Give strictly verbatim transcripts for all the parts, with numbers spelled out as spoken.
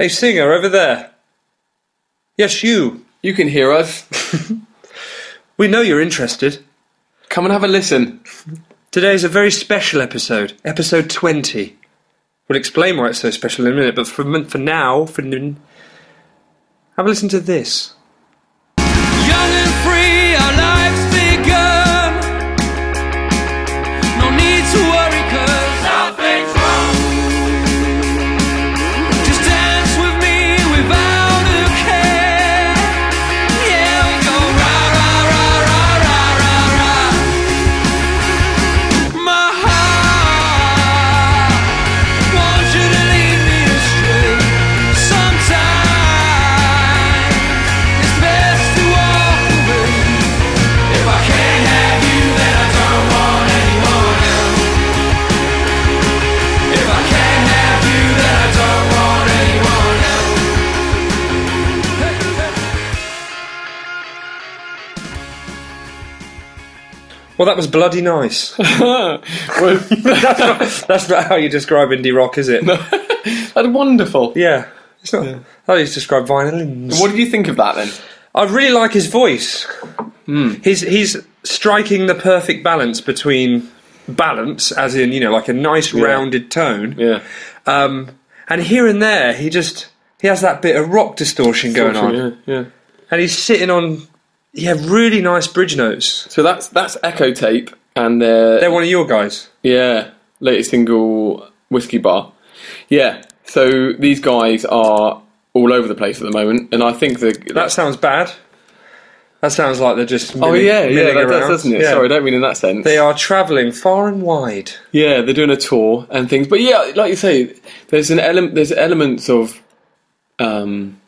Hey, singer, over there. Yes, you. You can hear us. We know you're interested. Come and have a listen. Today's a very special episode, episode twenty. We'll explain why it's so special in a minute, but for, for now, for have a listen to this. Young and free, our lives begun. No need to worry, cause nothing's wrong. Just dance with me without a care. Yeah, we go ra-ra-ra-ra-ra-ra-ra. My heart wants you to lead me astray sometimes. Well, that was bloody nice. Well, that's, not, that's not how you describe indie rock, is it? No. That's wonderful. Yeah. It's not yeah. how you describe violins. What did you think of that, then? I really like his voice. Mm. He's, he's striking the perfect balance between balance, as in, you know, like a nice yeah. rounded tone. Yeah. Um, and here and there, he just... He has that bit of rock distortion going Sorry, on. Yeah, yeah. And he's sitting on... Yeah, really nice bridge notes. So that's that's Echo Tape, and they're... They're one of your guys? Yeah, latest single, Whiskey Bar. Yeah, so these guys are all over the place at the moment, and I think the... That, that sounds bad. That sounds like they're just milling, oh, yeah, yeah, that does, doesn't it? Yeah. Sorry, I don't mean in that sense. They are travelling far and wide. Yeah, they're doing a tour and things. But yeah, like you say, there's an ele- there's elements of um,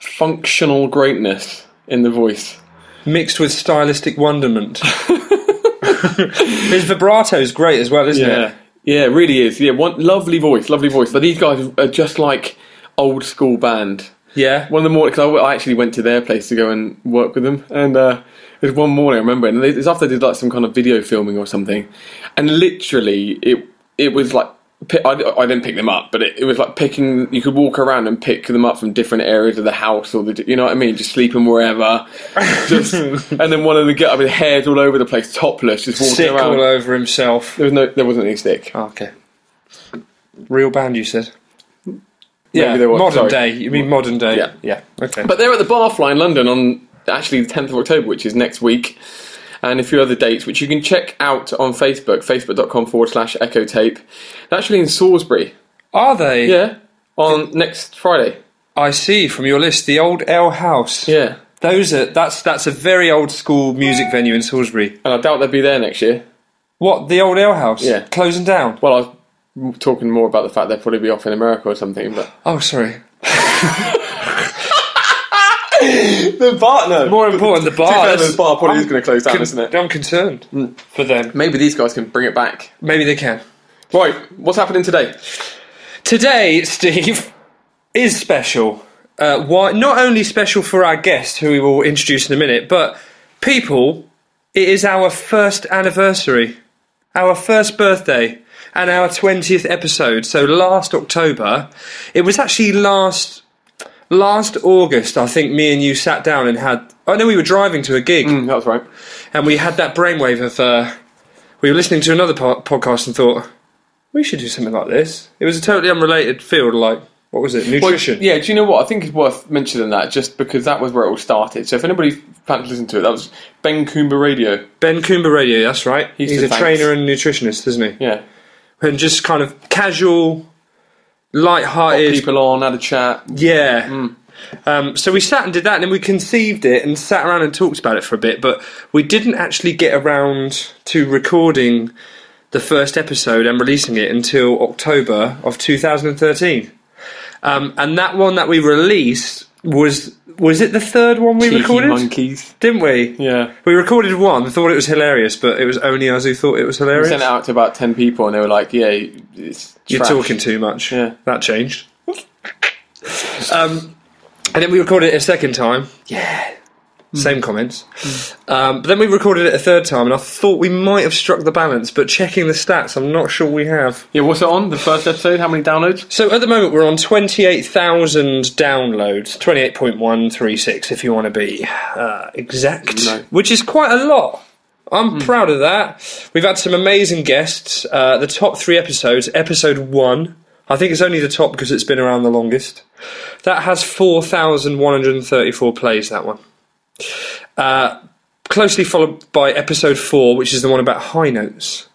functional greatness... in the voice. Mixed with stylistic wonderment. His vibrato is great as well, isn't yeah. it? Yeah, it really is. Yeah, one lovely voice, lovely voice. But these guys are just like old school band. Yeah. One of the mornings, because I actually went to their place to go and work with them, and uh, it was one morning, I remember, and it was after they did like some kind of video filming or something, and literally it it was like, I, I didn't pick them up, but it, it was like picking. You could walk around and pick them up from different areas of the house, or the, you know what I mean, just sleeping wherever. Just, and then one of them get up with hairs all over the place, topless, just walking sick around, all over himself. There was no, there wasn't any stick. Oh, okay, real band, you said. Yeah, Maybe there was, modern sorry. day. You mean modern day? Yeah, yeah. Okay, but they're at the Barfly in London on actually the tenth of October, which is next week, and a few other dates, which you can check out on Facebook, facebook.com forward slash Echo Tape. They're actually in Salisbury. Are they? Yeah, on the, next Friday. I see, from your list, the Old Ale House. Yeah. Those are, that's, that's a very old school music venue in Salisbury. And I doubt they'll be there next year. What, the Old Ale House? Yeah. Closing down? Well, I was talking more about the fact they'll probably be off in America or something, but... Oh, sorry. The bar, no. More important, the bar. To be fair, the bar probably I'm, is going to close down, con- isn't it? I'm concerned mm. for them. Maybe these guys can bring it back. Maybe they can. Right, what's happening today? Today, Steve, is special. Uh, why? Not only special for our guest, who we will introduce in a minute, but people, it is our first anniversary, our first birthday, and our twentieth episode. So last October, it was actually last... Last August, I think me and you sat down and had... I know we were driving to a gig. Mm, that was right. And we had that brainwave of... Uh, we were listening to another po- podcast and thought, we should do something like this. It was a totally unrelated field, like, what was it, nutrition? Well, yeah, do you know what? I think it's worth mentioning that, just because that was where it all started. So if anybody planned to listen to it, that was Ben Coomber Radio. Ben Coomber Radio, that's right. He's, He's a thanks. trainer and nutritionist, isn't he? Yeah. And just kind of casual... light-hearted... Got people on, had a chat. Yeah. Mm. Um, so we sat and did that, and then we conceived it and sat around and talked about it for a bit, but we didn't actually get around to recording the first episode and releasing it until October of two thousand thirteen. Um, and that one that we released was... Was it the third one we Cheeky recorded? Monkeys. Didn't we? Yeah. We recorded one, thought it was hilarious, but it was only us who thought it was hilarious. We sent it out to about ten people and they were like, yeah, it's trash. You're talking too much. Yeah. That changed. um, and then we recorded it a second time. Yeah. Mm. Same comments. Mm. Um, but then we recorded it a third time, and I thought we might have struck the balance, but checking the stats, I'm not sure we have. Yeah, what's it on, the first episode? How many downloads? So at the moment, we're on twenty-eight thousand downloads, twenty-eight point one three six if you want to be uh, exact, no. which is quite a lot. I'm mm. proud of that. We've had some amazing guests. Uh, the top three episodes, episode one, I think it's only the top because it's been around the longest. That has four thousand one hundred thirty-four plays, that one. Uh, closely followed by episode four, which is the one about high notes.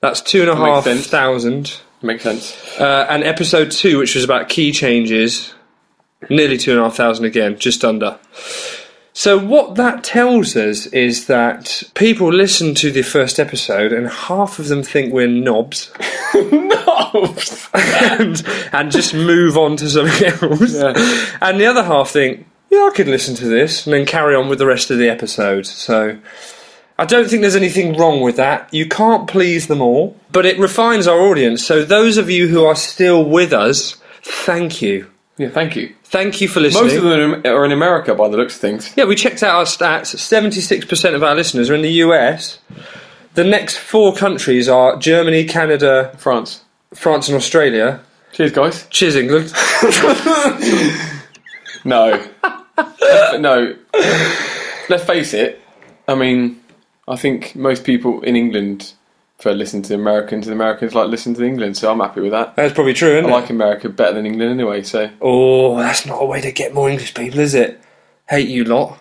That's two and a half thousand. Makes sense. Uh, and episode two, which was about key changes, nearly two and a half thousand again, just under. So what that tells us is that people listen to the first episode and half of them think we're knobs. Knobs! and, and just move on to something else. Yeah. And the other half think, yeah, I could listen to this, and then carry on with the rest of the episode. So I don't think there's anything wrong with that. You can't please them all, but it refines our audience. So those of you who are still with us, thank you. Yeah, thank you. Thank you for listening. Most of them are in America, by the looks of things. Yeah, we checked out our stats. seventy-six percent of our listeners are in the U S. The next four countries are Germany, Canada... France. France and Australia. Cheers, guys. Cheers, England. No. No. Let's face it. I mean, I think most people in England... for listening to Americans, and Americans like listening to England, so I'm happy with that. That's probably true, isn't it? I like America better than England anyway, so... Oh, that's not a way to get more English people, is it? Hate you lot.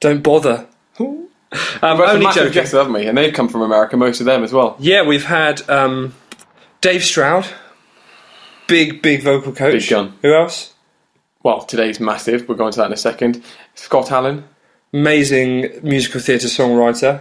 Don't bother. um, only joking. Guesses, haven't we? And they've come from America, most of them as well. Yeah, we've had um, Dave Stroud, big, big vocal coach. Big gun. Who else? Well, today's massive, we'll go into that in a second. Scott Allen. Amazing musical theatre songwriter.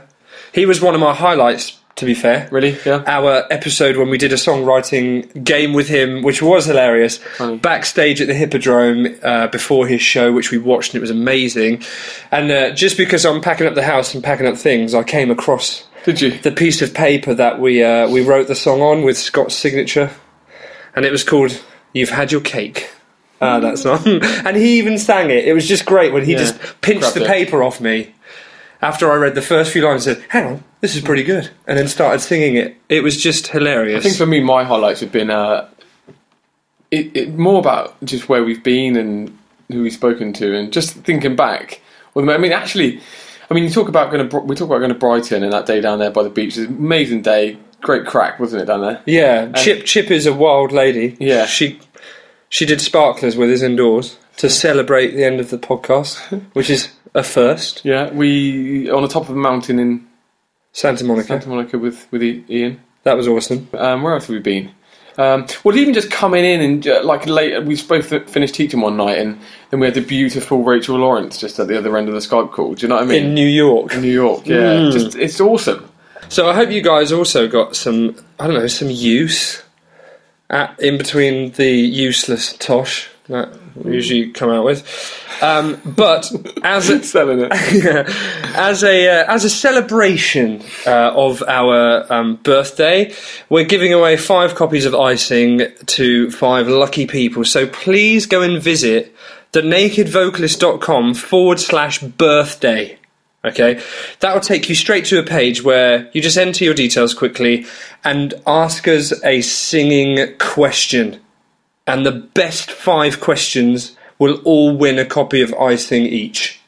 He was one of my highlights... to be fair. Really? Yeah. Our episode when we did a songwriting game with him, which was hilarious. Funny. Backstage at the Hippodrome uh, before his show, which we watched, and it was amazing. And uh, just because I'm packing up the house and packing up things, I came across did you? the piece of paper that we uh, we wrote the song on with Scott's signature. And it was called You've Had Your Cake. Ah, uh, that song. And he even sang it. It was just great when he yeah. just pinched Grabbed the it. paper off me. After I read the first few lines, I said, hang on, this is pretty good. And then started singing it. It was just hilarious. I think for me, my highlights have been uh, it, it more about just where we've been and who we've spoken to and just thinking back. Well, I mean, actually, I mean, you talk about going to, we talk about going to Brighton and that day down there by the beach. It was an amazing day. Great crack, wasn't it, down there? Yeah. And Chip Chip is a wild lady. Yeah. She, she did sparklers with us indoors to celebrate the end of the podcast, which is... a first. Yeah, we on the top of a mountain in Santa Monica. Santa Monica with, with Ian. That was awesome. Um, where else have we been? Um, well, even just coming in and uh, like later, we both finished teaching one night, and then we had the beautiful Rachel Lawrence just at the other end of the Skype call. Do you know what I mean? In New York. In New York. Yeah, mm. just it's awesome. So I hope you guys also got some I don't know some use at, in between the useless tosh that we usually come out with. Um, but as a, selling it. yeah, as a uh, as a celebration uh, of our um, birthday, we're giving away five copies of Icing to five lucky people. So please go and visit thenakedvocalist.com forward slash birthday. Okay, that will take you straight to a page where you just enter your details quickly and ask us a singing question, and the best five questions will all win a copy of Icing each.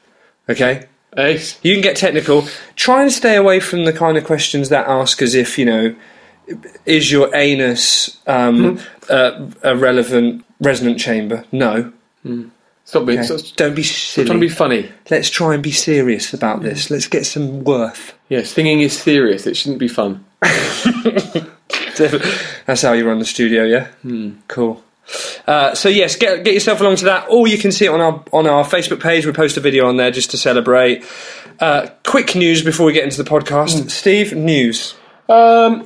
Okay? Ace. You can get technical. Try and stay away from the kind of questions that ask as if, you know, is your anus um, mm-hmm. uh, a relevant resonant chamber? No. Mm. Stop being... Okay? So, don't be silly. Don't be funny. Let's try and be serious about mm. this. Let's get some worth. Yeah, singing is serious. It shouldn't be fun. That's how you run the studio, yeah? Mm. Cool. Uh, so yes, get get yourself along to that, or you can see it on our on our Facebook page. We post a video on there just to celebrate. Uh, quick news before we get into the podcast, mm. Steve. News. Um,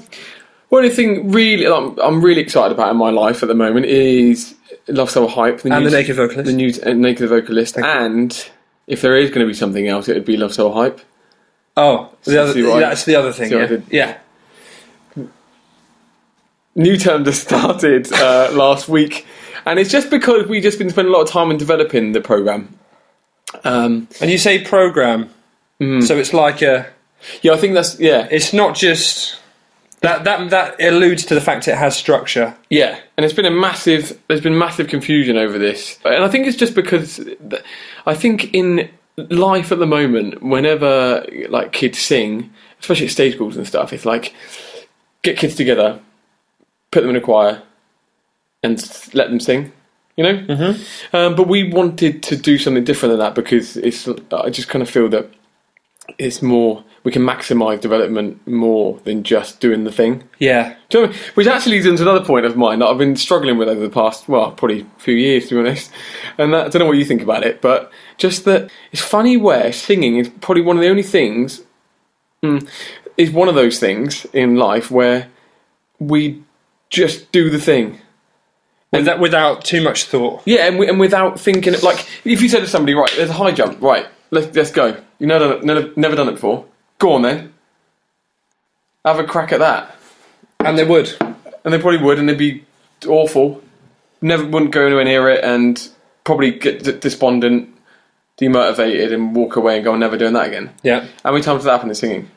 one thing really I'm, I'm really excited about in my life at the moment is Love, Soul, Hype, the and news, the Naked Vocalist, the new uh, Naked Vocalist, Thank and you. If there is going to be something else, it would be Love, Soul, Hype. Oh, the so other, that's the other thing. Yeah. yeah. New term just started uh, last week, and it's just because we've just been spending a lot of time in developing the programme. Um, and you say program, mm. so it's like a... Yeah, I think that's... Yeah. It's not just... That that that alludes to the fact it has structure. Yeah, and it's been a massive... There's been massive confusion over this. And I think it's just because... I think in life at the moment, whenever like kids sing, especially at stage schools and stuff, it's like, get kids together, put them in a choir, and let them sing. You know, mm-hmm. um, but we wanted to do something different than that because it's. I just kind of feel that it's more. We can maximise development more than just doing the thing. Yeah, do you know what I mean? Which actually leads into another point of mine that I've been struggling with over the past, well, probably few years to be honest. And that, I don't know what you think about it, but just that it's funny where singing is probably one of the only things. Mm, is one of those things in life where we just do the thing. And that without too much thought. Yeah, and, we, and without thinking... Like, if you said to somebody, right, there's a high jump, right, let's, let's go. You've never, never, never done it before. Go on, then. Have a crack at that. And they would. And they probably would, and they'd be awful. Never wouldn't go anywhere near it, and probably get d- despondent, demotivated, and walk away and go, I'm never doing that again. Yeah. How many times does that happen in singing?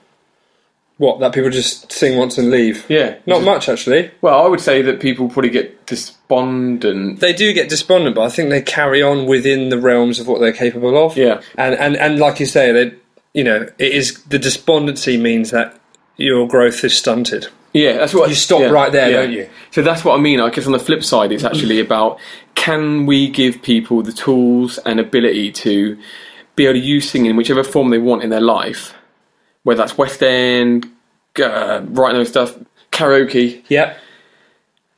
What, that people just sing once and leave? Yeah. Not just, much, actually. Well, I would say that people probably get despondent. They do get despondent, but I think they carry on within the realms of what they're capable of. Yeah. And and, and like you say, they, you know, it is the despondency means that your growth is stunted. Yeah, that's what... You stop yeah, right there, yeah. don't you? So that's what I mean. I guess on the flip side, it's actually about, can we give people the tools and ability to be able to use singing in whichever form they want in their life? Whether that's West End, uh, writing those stuff, karaoke, yeah,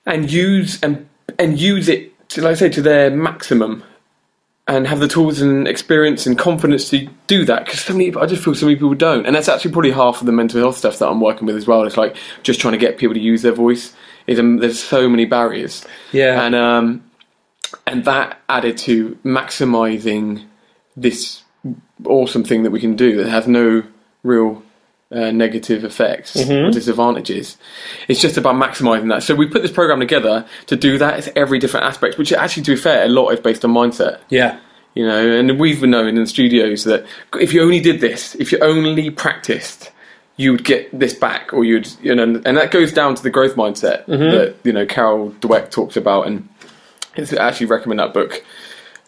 and use and and use it, to, like I say, to their maximum, and have the tools and experience and confidence to do that. Because so many, I just feel so many people don't, and that's actually probably half of the mental health stuff that I'm working with as well. It's like just trying to get people to use their voice. Is um, there's so many barriers, yeah, and um, and that added to maximising this awesome thing that we can do that has no real uh, negative effects mm-hmm. or disadvantages. It's just about maximising that. So we put this programme together to do that. It's every different aspect, which actually, to be fair, a lot is based on mindset. Yeah. You know, and we've been knowing in the studios that if you only did this, if you only practised, you would get this back, or you'd, you know, and that goes down to the growth mindset mm-hmm. that, you know, Carol Dweck talks about, and it's actually recommend that book,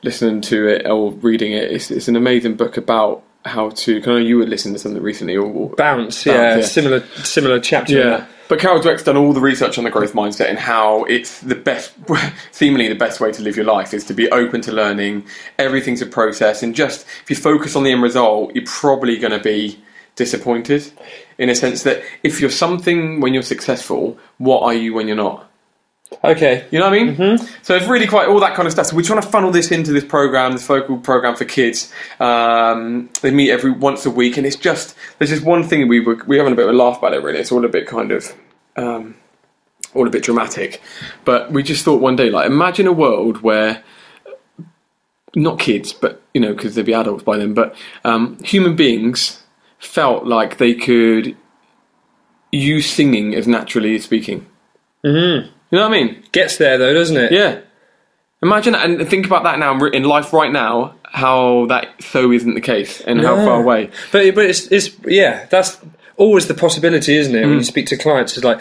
listening to it or reading it. It's, it's an amazing book about how to... I know you were listening to something recently. Or, or Bounce, Bounce yeah, yeah. Similar similar chapter. Yeah. But Carol Dweck's done all the research on the growth mindset and how it's the best... seemingly the best way to live your life is to be open to learning. Everything's a process. And just... If you focus on the end result, you're probably going to be disappointed. In a sense that if you're something when you're successful, what are you when you're not? Okay. You know what I mean? Mm-hmm. So it's really quite all that kind of stuff. So we're trying to funnel this into this program, this vocal program for kids. Um, they meet every once a week, and it's just, there's just one thing we were, we were having a bit of a laugh about it, really. It's all a bit kind of, um, all a bit dramatic. But we just thought one day, like, imagine a world where, not kids, but, you know, because they'd be adults by then, but um, human beings felt like they could use singing as naturally as speaking. Mm-hmm. You know what I mean? Gets there though, doesn't it? Yeah. Imagine that, and think about that now in life right now, how that so isn't the case and no. how far away. But but it's it's yeah, that's always the possibility, isn't it? Mm. When you speak to clients, it's like,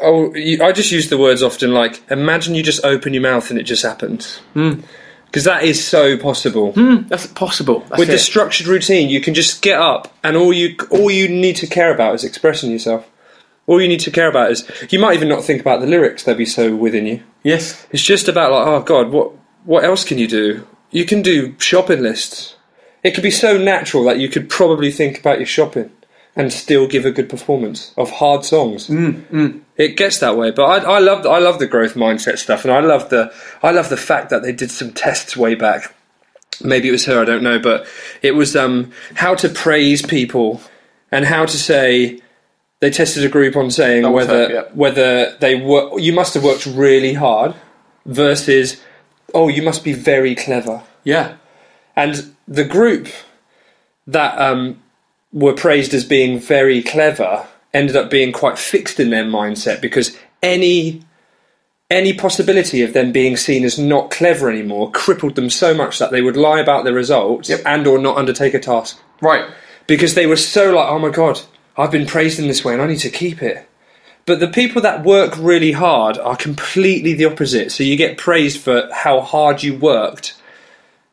oh, you, I just use the words often like, imagine you just open your mouth and it just happens. Mm. Because that is so possible. Mm, that's possible. That's With it. The structured routine, you can just get up, and all you all you need to care about is expressing yourself. All you need to care about is... You might even not think about the lyrics. They'll be so within you. Yes. It's just about like, oh, God, what what else can you do? You can do shopping lists. It could be so natural that you could probably think about your shopping and still give a good performance of hard songs. Mm, mm. It gets that way. But I, I, love, I love the growth mindset stuff, and I love the I love the fact that they did some tests way back. Maybe it was her, I don't know, but it was um, how to praise people and how to say... They tested a group on saying whether her, yeah. whether they were... You must have worked really hard versus, oh, you must be very clever. Yeah. And the group that um, were praised as being very clever ended up being quite fixed in their mindset because any any possibility of them being seen as not clever anymore crippled them so much that they would lie about their results yep. and or not undertake a task. Right. Because they were so like, oh my God, I've been praised in this way and I need to keep it. But the people that work really hard are completely the opposite. So you get praised for how hard you worked,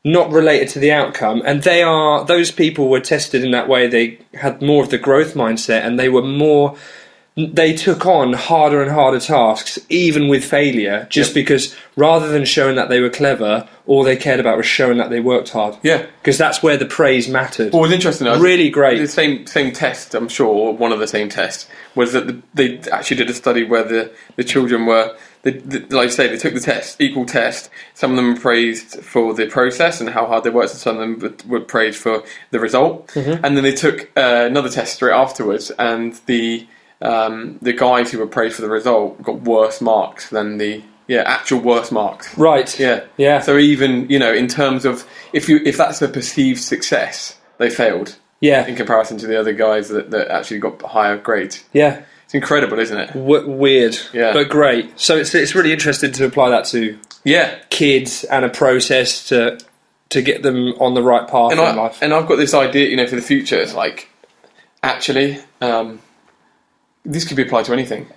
not related to the outcome. And they are, those people were tested in that way. They had more of the growth mindset and they were more, they took on harder and harder tasks, even with failure, just yep. because rather than showing that they were clever, all they cared about was showing that they worked hard. Yeah. Because that's where the praise mattered. Well, it was interesting. I was, really great. The same same test, I'm sure, or one of the same tests, was that the, they actually did a study where the, the children were, the, the, like I say, they took the test, equal test. Some of them were praised for the process and how hard they worked, and some of them were praised for the result. Mm-hmm. And then they took uh, another test straight afterwards, and the... Um, the guys who were praised for the result got worse marks than the yeah actual worse marks. Right. Yeah. Yeah. So even you know in terms of if you if that's a perceived success, they failed. Yeah. In comparison to the other guys that, that actually got higher grades. Yeah. It's incredible, isn't it? W- weird. Yeah. But great. So it's it's really interesting to apply that to yeah kids and a process to to get them on the right path and in I, life. And I've got this idea, you know, for the future. It's like actually. Um, This could be applied to anything.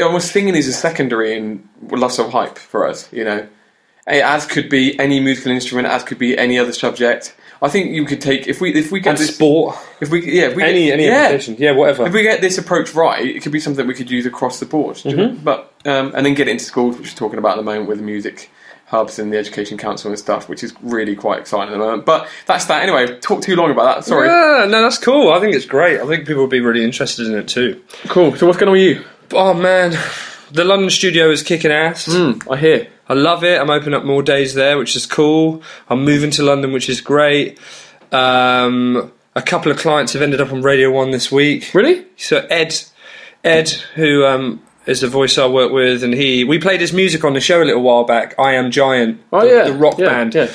Almost singing is a secondary in Love, Soul, Hype for us, you know. As could be any musical instrument, as could be any other subject. I think you could take if we if we get and this sport, if we yeah if we, any any yeah, application, yeah whatever. If we get this approach right, it could be something we could use across the board. Mm-hmm. You know? But um, and then get it into schools, which we're talking about at the moment with the music hubs and the Education Council and stuff, which is really quite exciting at the moment. But that's that. Anyway, I've talked too long about that. Sorry. Yeah, no, that's cool. I think it's great. I think people will be really interested in it too. Cool. So what's going on with you? Oh, man. The London studio is kicking ass. Mm, I hear. I love it. I'm opening up more days there, which is cool. I'm moving to London, which is great. Um, a couple of clients have ended up on Radio one this week. Really? So Ed, Ed, who... Um, is a voice I work with, and he we played his music on the show a little while back, I Am Giant, oh, the, yeah, the rock yeah, band. Yeah.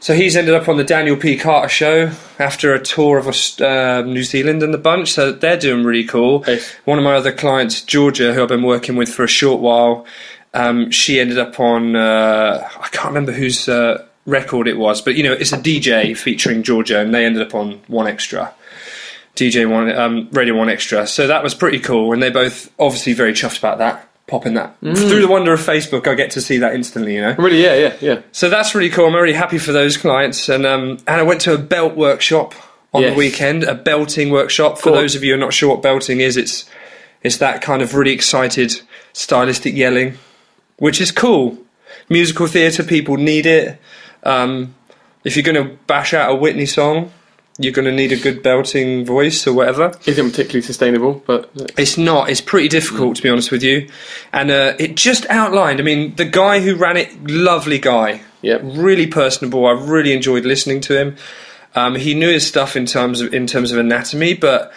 So he's ended up on the Daniel P. Carter show after a tour of uh, New Zealand and the bunch, so they're doing really cool. Hey. One of my other clients, Georgia, who I've been working with for a short while, um, she ended up on, uh, I can't remember whose uh, record it was, but you know, it's a D J featuring Georgia, and they ended up on one extra. D J one, um, Radio one Extra. So that was pretty cool, and they both obviously very chuffed about that, popping that. Mm. Through the wonder of Facebook, I get to see that instantly, you know? Really, yeah, yeah, yeah. So that's really cool. I'm really happy for those clients. And um, and I went to a belt workshop on yes. the weekend, a belting workshop. For cool. those of you who are not sure what belting is, it's it's that kind of really excited, stylistic yelling, which is cool. Musical theatre, people need it. Um, if you're going to bash out a Whitney song... You're going to need a good belting voice or whatever. Isn't particularly sustainable, but... It's not. It's pretty difficult, to be honest with you. And uh, it just outlined... I mean, the guy who ran it, lovely guy. Yep. Really personable. I really enjoyed listening to him. Um, he knew his stuff in terms of, in terms of anatomy, but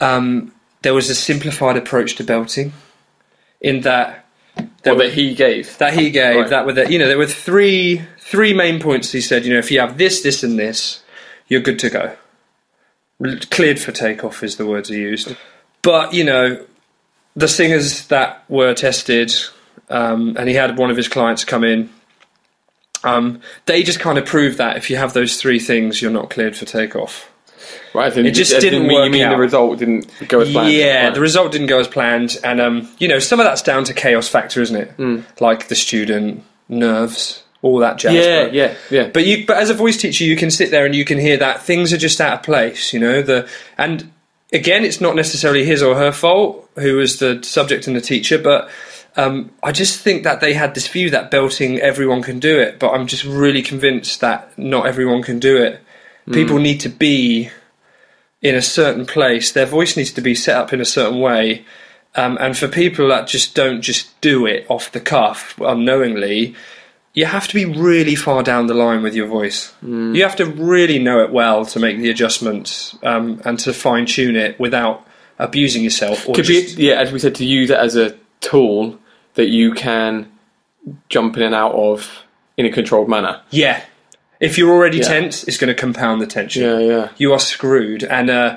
um, there was a simplified approach to belting in that... That, well, were, that he gave. That he gave. Right. That were the, you know, there were three three main points he said. You know, if you have this, this, and this, you're good to go. Cleared for takeoff is the words he used. But, you know, the singers that were tested, um, and he had one of his clients come in, um, they just kind of proved that if you have those three things, you're not cleared for takeoff. Right, it just didn't work out. You mean the result didn't go as planned? Yeah, the result didn't go as planned. And, um, you know, some of that's down to chaos factor, isn't it? Mm. Like the student, nerves... all that jazz. Yeah, but, yeah, yeah. But you, but as a voice teacher, you can sit there and you can hear that things are just out of place, you know. The and again, it's not necessarily his or her fault, who was the subject and the teacher, but um, I just think that they had this view that belting, everyone can do it, but I'm just really convinced that not everyone can do it. Mm. People need to be in a certain place. Their voice needs to be set up in a certain way. Um, and for people that just don't just do it off the cuff, unknowingly, you have to be really far down the line with your voice. Mm. You have to really know it well to make the adjustments um, and to fine-tune it without abusing yourself. Or Could just... be, yeah, as we said, to use it as a tool that you can jump in and out of in a controlled manner. Yeah. If you're already yeah. tense, it's going to compound the tension. Yeah, yeah. You are screwed. And, uh,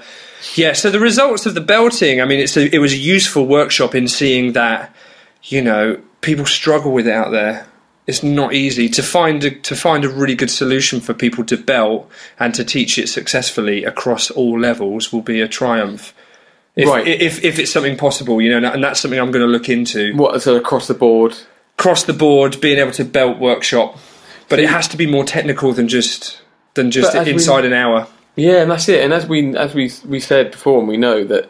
yeah, so the results of the belting, I mean, it's a, it was a useful workshop in seeing that, you know... people struggle with it out there. It's not easy to find a, to find a really good solution for people to belt and to teach it successfully across all levels will be a triumph. If, right. If if it's something possible, you know, and that's something I'm going to look into. What, so across the board? Across the board, being able to belt workshop, but so it has to be more technical than just than just inside we, an hour. Yeah, and that's it. And as we as we we said before, and we know that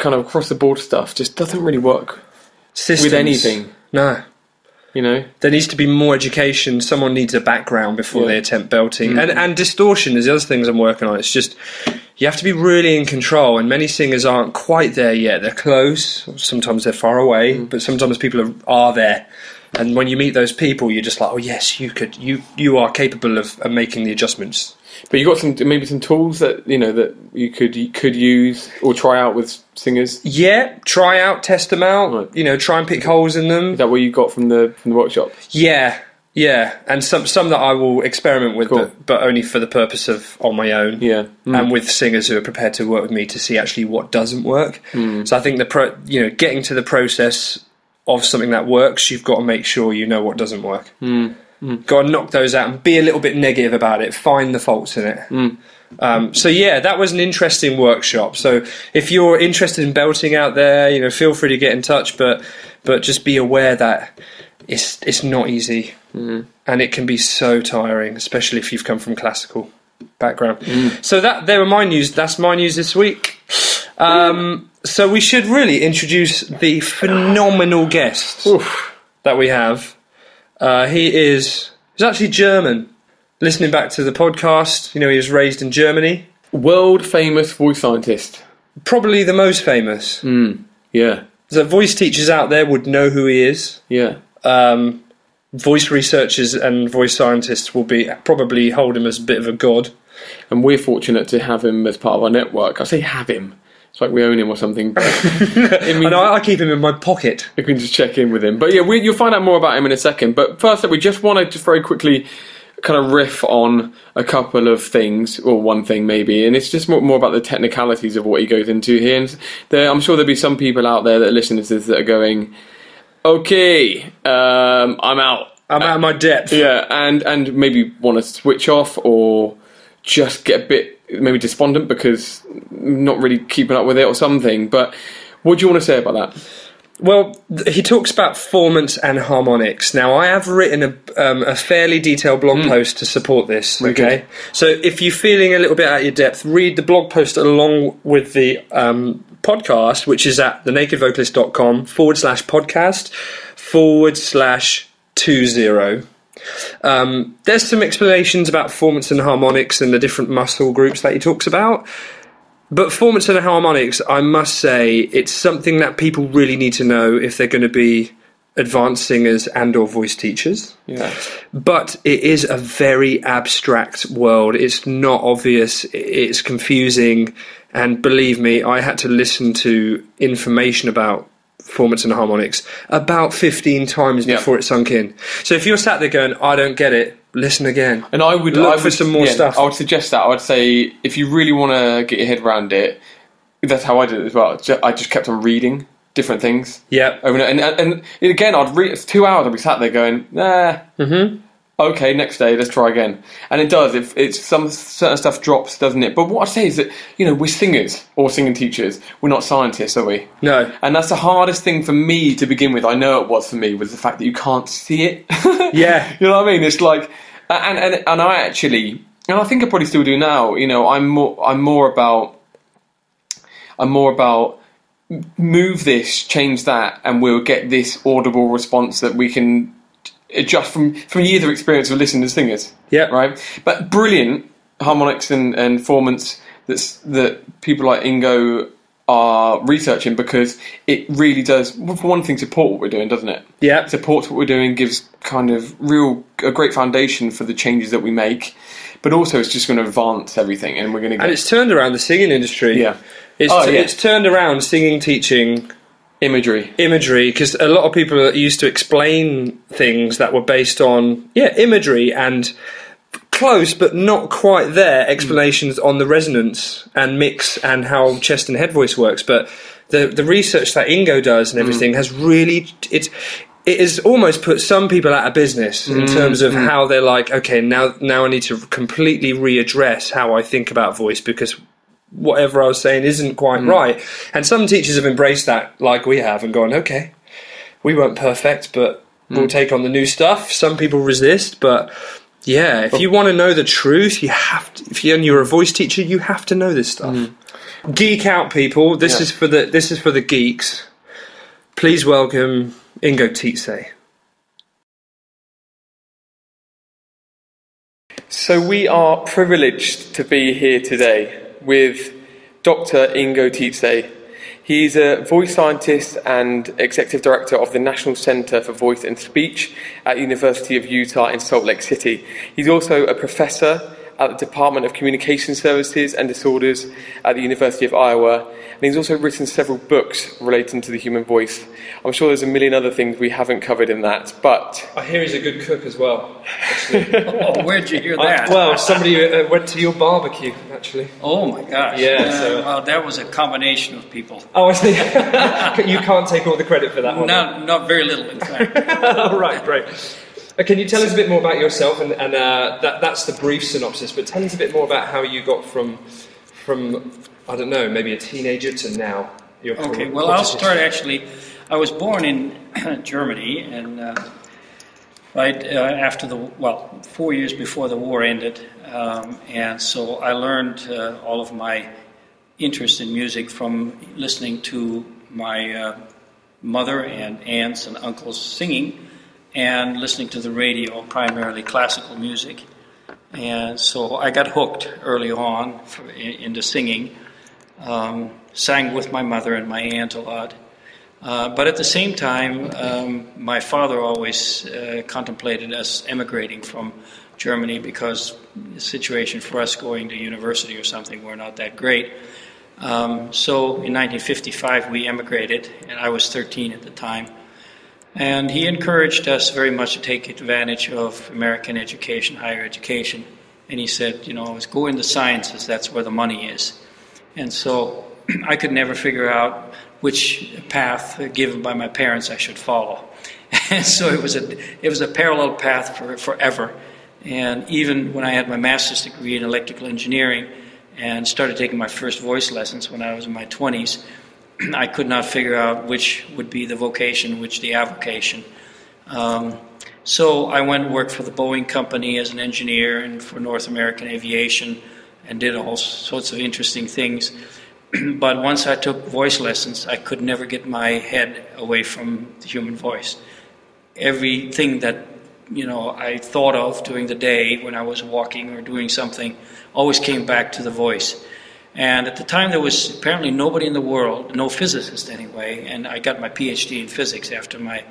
kind of across the board stuff just doesn't really work Systems, with anything. No. You know, there needs to be more education. Someone needs a background before yeah. they attempt belting. Mm-hmm. And and distortion is the other things I'm working on. It's just you have to be really in control, and many singers aren't quite there yet. They're close, sometimes they're far away, mm. but sometimes people are, are there. And when you meet those people, you're just like, oh yes, you could, you you are capable of, of making the adjustments. But you got some maybe some tools that you know that you could you could use or try out with singers. Yeah, try out, test them out. Right. You know, try and pick holes in them. Is that what you got from the from the workshop? Yeah. Yeah, and some some that I will experiment with, cool. but, but only for the purpose of on my own. Yeah, mm. and with singers who are prepared to work with me to see actually what doesn't work. Mm. So I think the pro, you know, getting to the process of something that works, you've got to make sure you know what doesn't work. Mm. Mm. Got to knock those out and be a little bit negative about it. Find the faults in it. Mm. Um, so yeah, that was an interesting workshop. So if you're interested in belting out there, you know, feel free to get in touch. But but just be aware that it's it's not easy. Mm. And it can be so tiring, especially if you've come from classical background. Mm. So that they were my news. That's my news this week. Um, so we should really introduce the phenomenal guest Oof. that we have. Uh, he is he's actually German. Listening back to the podcast, you know, he was raised in Germany. World famous voice scientist, probably the most famous. Mm. Yeah. So voice teachers out there would know who he is. Yeah. Um. Voice researchers and voice scientists will be probably hold him as a bit of a god. And we're fortunate to have him as part of our network. I say have him. It's like we own him or something. But it means, and I, I keep him in my pocket. We can just check in with him. But yeah, we, you'll find out more about him in a second. But first up, we just want to just very quickly kind of riff on a couple of things, or one thing maybe, and it's just more, more about the technicalities of what he goes into here. And there, I'm sure there'll be some people out there that are listening to this that are going... Okay, um, I'm out. I'm out of my depth. Yeah, and, and maybe want to switch off or just get a bit maybe despondent because not really keeping up with it or something. But what do you want to say about that? Well, th- he talks about formants and harmonics. Now, I have written a, um, a fairly detailed blog mm. post to support this. Wicked. Okay, so if you're feeling a little bit out of your depth, read the blog post along with the... Um, podcast, which is at thenakedvocalist.com forward slash podcast forward slash two zero. Um, there's some explanations about formants and harmonics and the different muscle groups that he talks about. But formants and harmonics, I must say, it's something that people really need to know if they're going to be advanced singers and or voice teachers. Yeah. But it is a very abstract world. It's not obvious. It's confusing. And believe me, I had to listen to information about formants and harmonics about fifteen times before yep. it sunk in. So if you're sat there going, I don't get it, listen again. And I would look I for would, some more yeah, stuff. I would suggest that. I would say if you really want to get your head around it, that's how I did it as well. I just kept on reading different things. Yeah. And, and and again, I'd read. It's two hours. I'd be sat there going, nah. Mm-hmm. Okay, next day, let's try again. And it does. If it's some certain stuff drops, doesn't it? But what I say is that, you know, we're singers or singing teachers. We're not scientists, are we? No. And that's the hardest thing for me to begin with. I know it was for me, was the fact that you can't see it. Yeah. You know what I mean? It's like, and and and I actually, and I think I probably still do now. You know, I'm more I'm more about I'm more about. move this, change that, and we'll get this audible response that we can adjust from from years of experience of listening to singers. Yeah, right. But brilliant harmonics and and formants that's that people like Ingo are researching, because it really does, for one thing, support what we're doing, doesn't it? Yeah, supports what we're doing, gives kind of real a great foundation for the changes that we make. But also, it's just going to advance everything, and we're going to. Get... And it's turned around the singing industry. Yeah. It's, oh, t- yeah. it's turned around singing, teaching, imagery, imagery, because a lot of people are used to explain things that were based on yeah imagery and close but not quite there explanations mm. on the resonance and mix and how chest and head voice works. But the the research that Ingo does and everything mm. has really it's it has almost put some people out of business in mm, terms of mm. how they're like, okay, now now I need to completely readdress how I think about voice because whatever I was saying isn't quite mm. right. And some teachers have embraced that like we have and gone, okay, we weren't perfect, but mm. we'll take on the new stuff. Some people resist, but yeah, if you want to know the truth, you have to, if you're, and you're a voice teacher, you have to know this stuff. Mm. Geek out, people. This yeah. is for the this is for the geeks. Please welcome Ingo Titze. So we are privileged to be here today with Doctor Ingo Titze. He's a voice scientist and executive director of the National Center for Voice and Speech at University of Utah in Salt Lake City. He's also a professor at the Department of Communication Services and Disorders at the University of Iowa, and he's also written several books relating to the human voice. I'm sure there's a million other things we haven't covered in that, but... I hear he's a good cook as well, actually. Oh, where'd you hear that? I, well, somebody uh, went to your barbecue, actually. Oh, my gosh. Yeah, uh, so... Well, that was a combination of people. Oh, I see. You can't take all the credit for that one. Not, not very little, in fact. All right, great. Can you tell us a bit more about yourself? And, and uh, that, that's the brief synopsis, but tell us a bit more about how you got from, from I don't know, maybe a teenager to now. Your okay, well, I'll start actually. I was born in Germany, and uh, right uh, after the, well, four years before the war ended, um, and so I learned uh, all of my interest in music from listening to my uh, mother and aunts and uncles singing, and listening to the radio, primarily classical music. And so I got hooked early on for, in, into singing, um, sang with my mother and my aunt a lot. Uh, but at the same time, um, my father always uh, contemplated us emigrating from Germany because the situation for us going to university or something were not that great. Um, so in nineteen fifty-five, we emigrated, and I was thirteen at the time. And he encouraged us very much to take advantage of American education, higher education. And he said, you know, go into sciences, that's where the money is. And so I could never figure out which path given by my parents I should follow. And so it was a, it was a parallel path for forever. And even when I had my master's degree in electrical engineering and started taking my first voice lessons when I was in my twenties, I could not figure out which would be the vocation, which the avocation. Um, so I went and worked for the Boeing company as an engineer and for North American aviation and did all sorts of interesting things. But once I took voice lessons, I could never get my head away from the human voice. Everything that, you know, I thought of during the day when I was walking or doing something always came back to the voice. And at the time, there was apparently nobody in the world, no physicist anyway, and I got my PhD in physics after my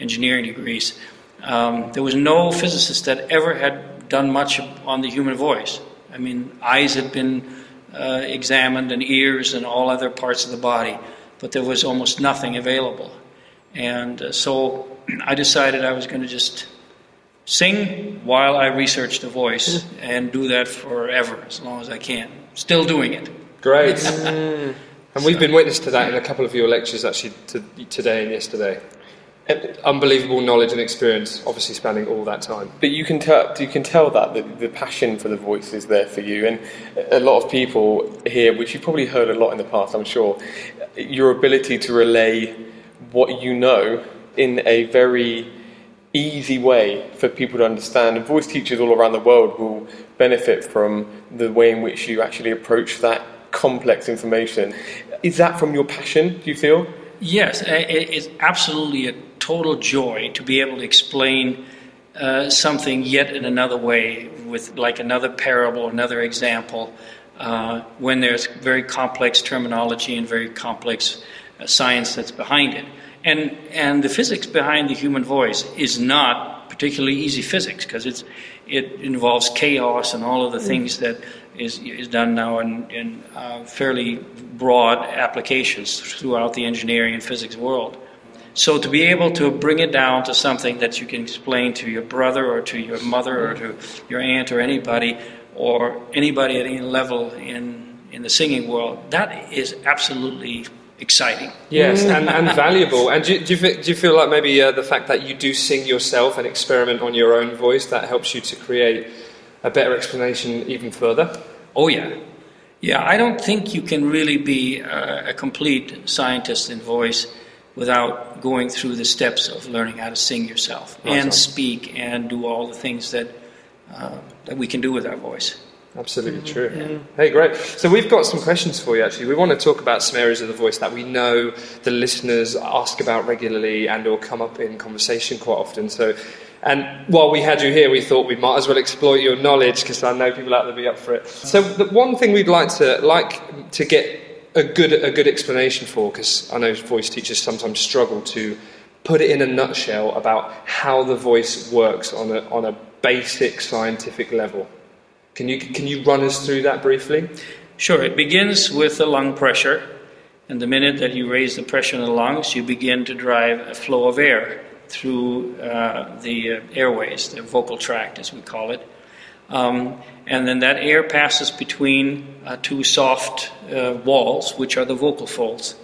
engineering degrees. Um, there was no physicist that ever had done much on the human voice. I mean, eyes had been uh, examined and ears and all other parts of the body, but there was almost nothing available. And uh, so I decided I was going to just sing while I research the voice and do that forever, as long as I can. Still doing it. Great. Mm. And we've been witness to that in a couple of your lectures, actually, to, today and yesterday. Unbelievable knowledge and experience, obviously spanning all that time. But you can tell, you can tell that the, the passion for the voice is there for you. And a lot of people here, which you've probably heard a lot in the past, I'm sure, your ability to relay what you know in a very easy way for people to understand. And voice teachers all around the world will benefit from the way in which you actually approach that complex information. Is that from your passion, do you feel? Yes, it's absolutely a total joy to be able to explain uh, something yet in another way, with like another parable, another example, uh, when there's very complex terminology and very complex uh, science that's behind it. And and the physics behind the human voice is not particularly easy physics because it's it involves chaos and all of the things that is is done now in, in uh, fairly broad applications throughout the engineering and physics world. So to be able to bring it down to something that you can explain to your brother or to your mother or to your aunt or anybody or anybody at any level in, in the singing world, that is absolutely exciting. Yes, and, and valuable. And do, do, you, do you feel like maybe uh, the fact that you do sing yourself and experiment on your own voice, that helps you to create a better explanation even further? Oh, yeah. Yeah, I don't think you can really be uh, a complete scientist in voice without going through the steps of learning how to sing yourself awesome. and speak and do all the things that uh, that we can do with our voice. Absolutely true. Yeah. Hey, great. So we've got some questions for you, actually. We want to talk about some areas of the voice that we know the listeners ask about regularly and or come up in conversation quite often. So, and while we had you here, we thought we might as well exploit your knowledge, because I know people out there will be up for it. So the one thing we'd like to like to get a good a good explanation for, because I know voice teachers sometimes struggle to put it in a nutshell about how the voice works on a on a basic scientific level. Can you can you run us through that briefly? Sure. It begins with the lung pressure, and the minute that you raise the pressure in the lungs, you begin to drive a flow of air through uh, the airways, the vocal tract, as we call it. Um, and then that air passes between uh, two soft uh, walls, which are the vocal folds.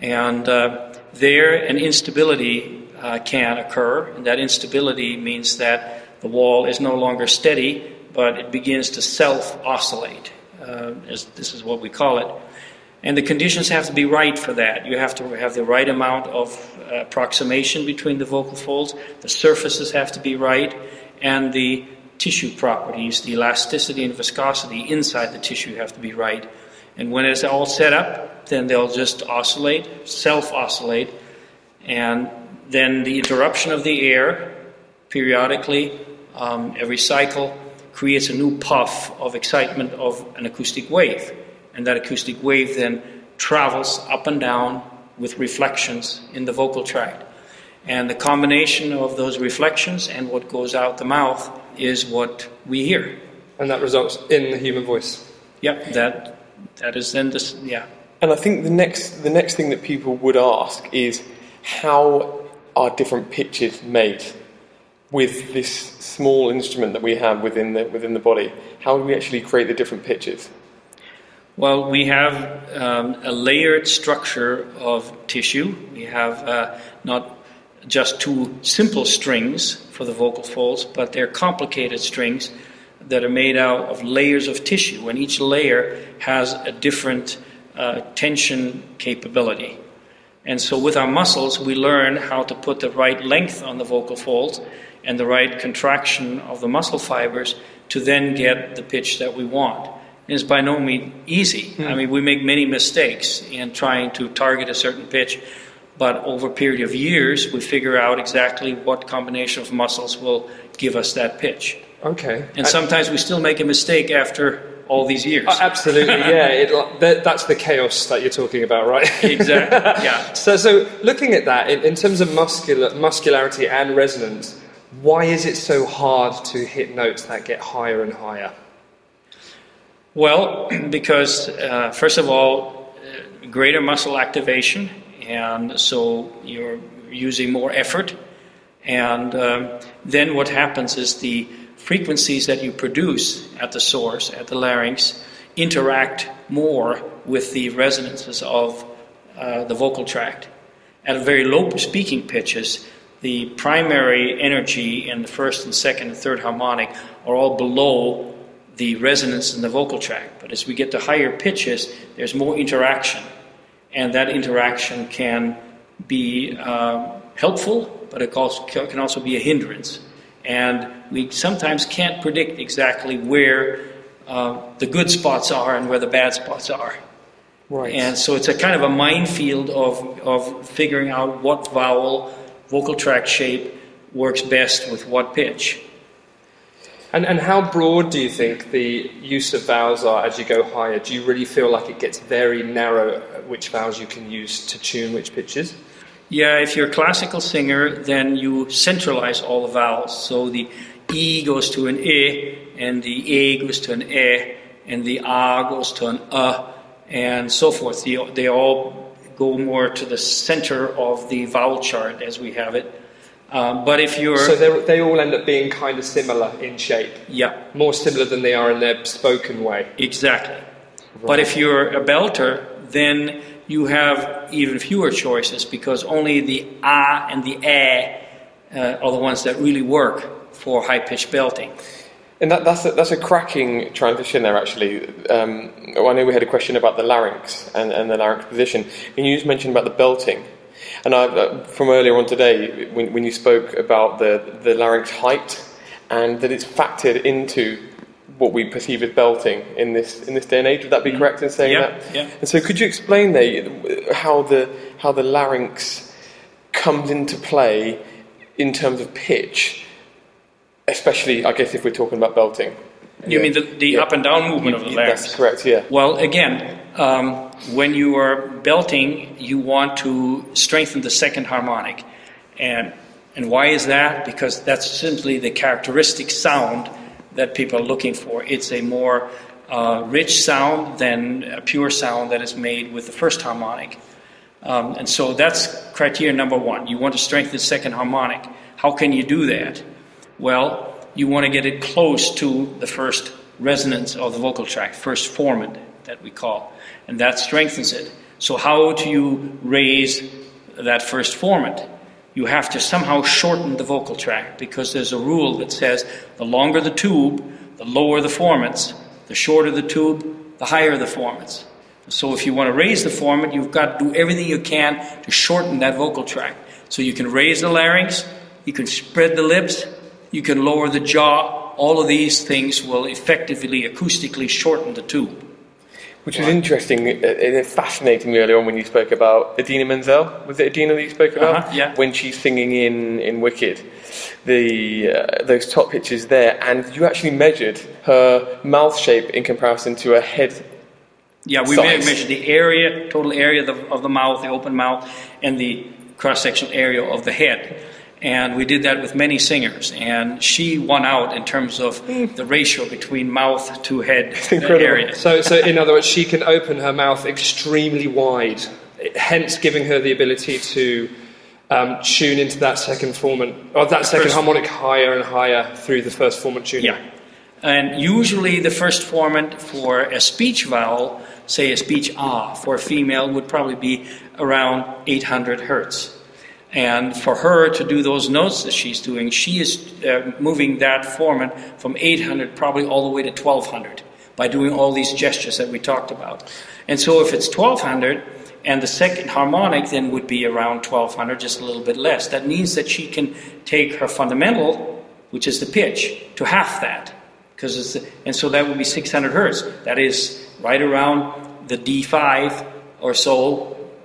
And uh, there, an instability uh, can occur, and that instability means that the wall is no longer steady, but it begins to self-oscillate, uh, as this is what we call it. And the conditions have to be right for that. You have to have the right amount of uh, approximation between the vocal folds, the surfaces have to be right, and the tissue properties, the elasticity and viscosity inside the tissue have to be right. And when it's all set up, then they'll just oscillate, self-oscillate, and then the interruption of the air periodically, um, every cycle, creates a new puff of excitement of an acoustic wave. And that acoustic wave then travels up and down with reflections in the vocal tract. And the combination of those reflections and what goes out the mouth is what we hear. And that results in the human voice. Yep, that that is then this, yeah. And I think the next the next thing that people would ask is, how are different pitches made with this small instrument that we have within the within the body? How do we actually create the different pitches? Well, we have um, a layered structure of tissue. We have uh, not just two simple strings for the vocal folds, but they're complicated strings that are made out of layers of tissue, and each layer has a different uh, tension capability. And so with our muscles, we learn how to put the right length on the vocal folds and the right contraction of the muscle fibers to then get the pitch that we want. And it's by no means easy. Mm. I mean, we make many mistakes in trying to target a certain pitch, but over a period of years, we figure out exactly what combination of muscles will give us that pitch. Okay. And I, sometimes we still make a mistake after all these years. Oh, absolutely, yeah. It, that, that's the chaos that you're talking about, right? Exactly, yeah. So, so looking at that, in, in terms of muscular, muscularity and resonance, why is it so hard to hit notes that get higher and higher? Well, because uh, first of all, uh, greater muscle activation, and so you're using more effort. And um, then what happens is the frequencies that you produce at the source, at the larynx, interact more with the resonances of uh, the vocal tract. At very low speaking pitches, the primary energy in the first and second and third harmonic are all below the resonance in the vocal tract. But as we get to higher pitches, there's more interaction, and that interaction can be uh, helpful, but it can also be a hindrance. And we sometimes can't predict exactly where uh, the good spots are and where the bad spots are. Right. And so it's a kind of a minefield of, of figuring out what vowel, vocal tract shape works best with what pitch. And, and how broad do you think the use of vowels are as you go higher? Do you really feel like it gets very narrow which vowels you can use to tune which pitches? Yeah, if you're a classical singer, then you centralize all the vowels. So the E goes to an E, and the A goes to an E, and the A goes to an A, and so forth. They, they all go more to the center of the vowel chart as we have it. Um, but if you're... So they all end up being kind of similar in shape. Yeah. More similar than they are in their spoken way. Exactly. Right. But if you're a belter, then you have even fewer choices, because only the ah and the eh uh, are the ones that really work for high-pitched belting. And that, that's, a, that's a cracking transition there, actually. Um, I know we had a question about the larynx and, and the larynx position, and you just mentioned about the belting. And I, uh, from earlier on today, when, when you spoke about the, the larynx height, and that it's factored into what we perceive as belting in this in this day and age. Would that be correct in saying yeah, that? Yeah. And so, could you explain there how the how the larynx comes into play in terms of pitch, especially, I guess, if we're talking about belting? You yeah. mean the, the yeah. up and down movement of the larynx? That's correct. Yeah. Well, again, um, when you are belting, you want to strengthen the second harmonic, and and why is that? Because that's simply the characteristic sound that people are looking for. It's a more uh, rich sound than a pure sound that is made with the first harmonic. Um, and so that's criteria number one. You want to strengthen the second harmonic. How can you do that? Well, you want to get it close to the first resonance of the vocal tract, first formant that we call, and that strengthens it. So how do you raise that first formant? You have to somehow shorten the vocal tract, because there's a rule that says the longer the tube, the lower the formants, the shorter the tube, the higher the formants. So if you want to raise the formant, you've got to do everything you can to shorten that vocal tract. So you can raise the larynx, you can spread the lips, you can lower the jaw. All of these things will effectively acoustically shorten the tube. Which was interesting, it fascinated me earlier on when you spoke about Idina Menzel. Was it Idina that you spoke about? Uh-huh, yeah. When she's singing in, in Wicked, the uh, those top pitches there, and you actually measured her mouth shape in comparison to her head. Yeah, we size. measured the area, total area of the, of the mouth, the open mouth, and the cross-sectional area of the head. And we did that with many singers, and she won out in terms of the ratio between mouth to head area. So, so in other words, she can open her mouth extremely wide, hence giving her the ability to um, tune into that second formant, or that second first harmonic higher and higher through the first formant tuning. Yeah, and usually the first formant for a speech vowel, say a speech ah, for a female would probably be around eight hundred hertz. And for her to do those notes that she's doing, she is uh, moving that formant from eight hundred probably all the way to twelve hundred by doing all these gestures that we talked about. And so if it's twelve hundred, and the second harmonic then would be around twelve hundred, just a little bit less, that means that she can take her fundamental, which is the pitch, to half that. Because it's the, and so that would be six hundred hertz. That is right around the D five or so,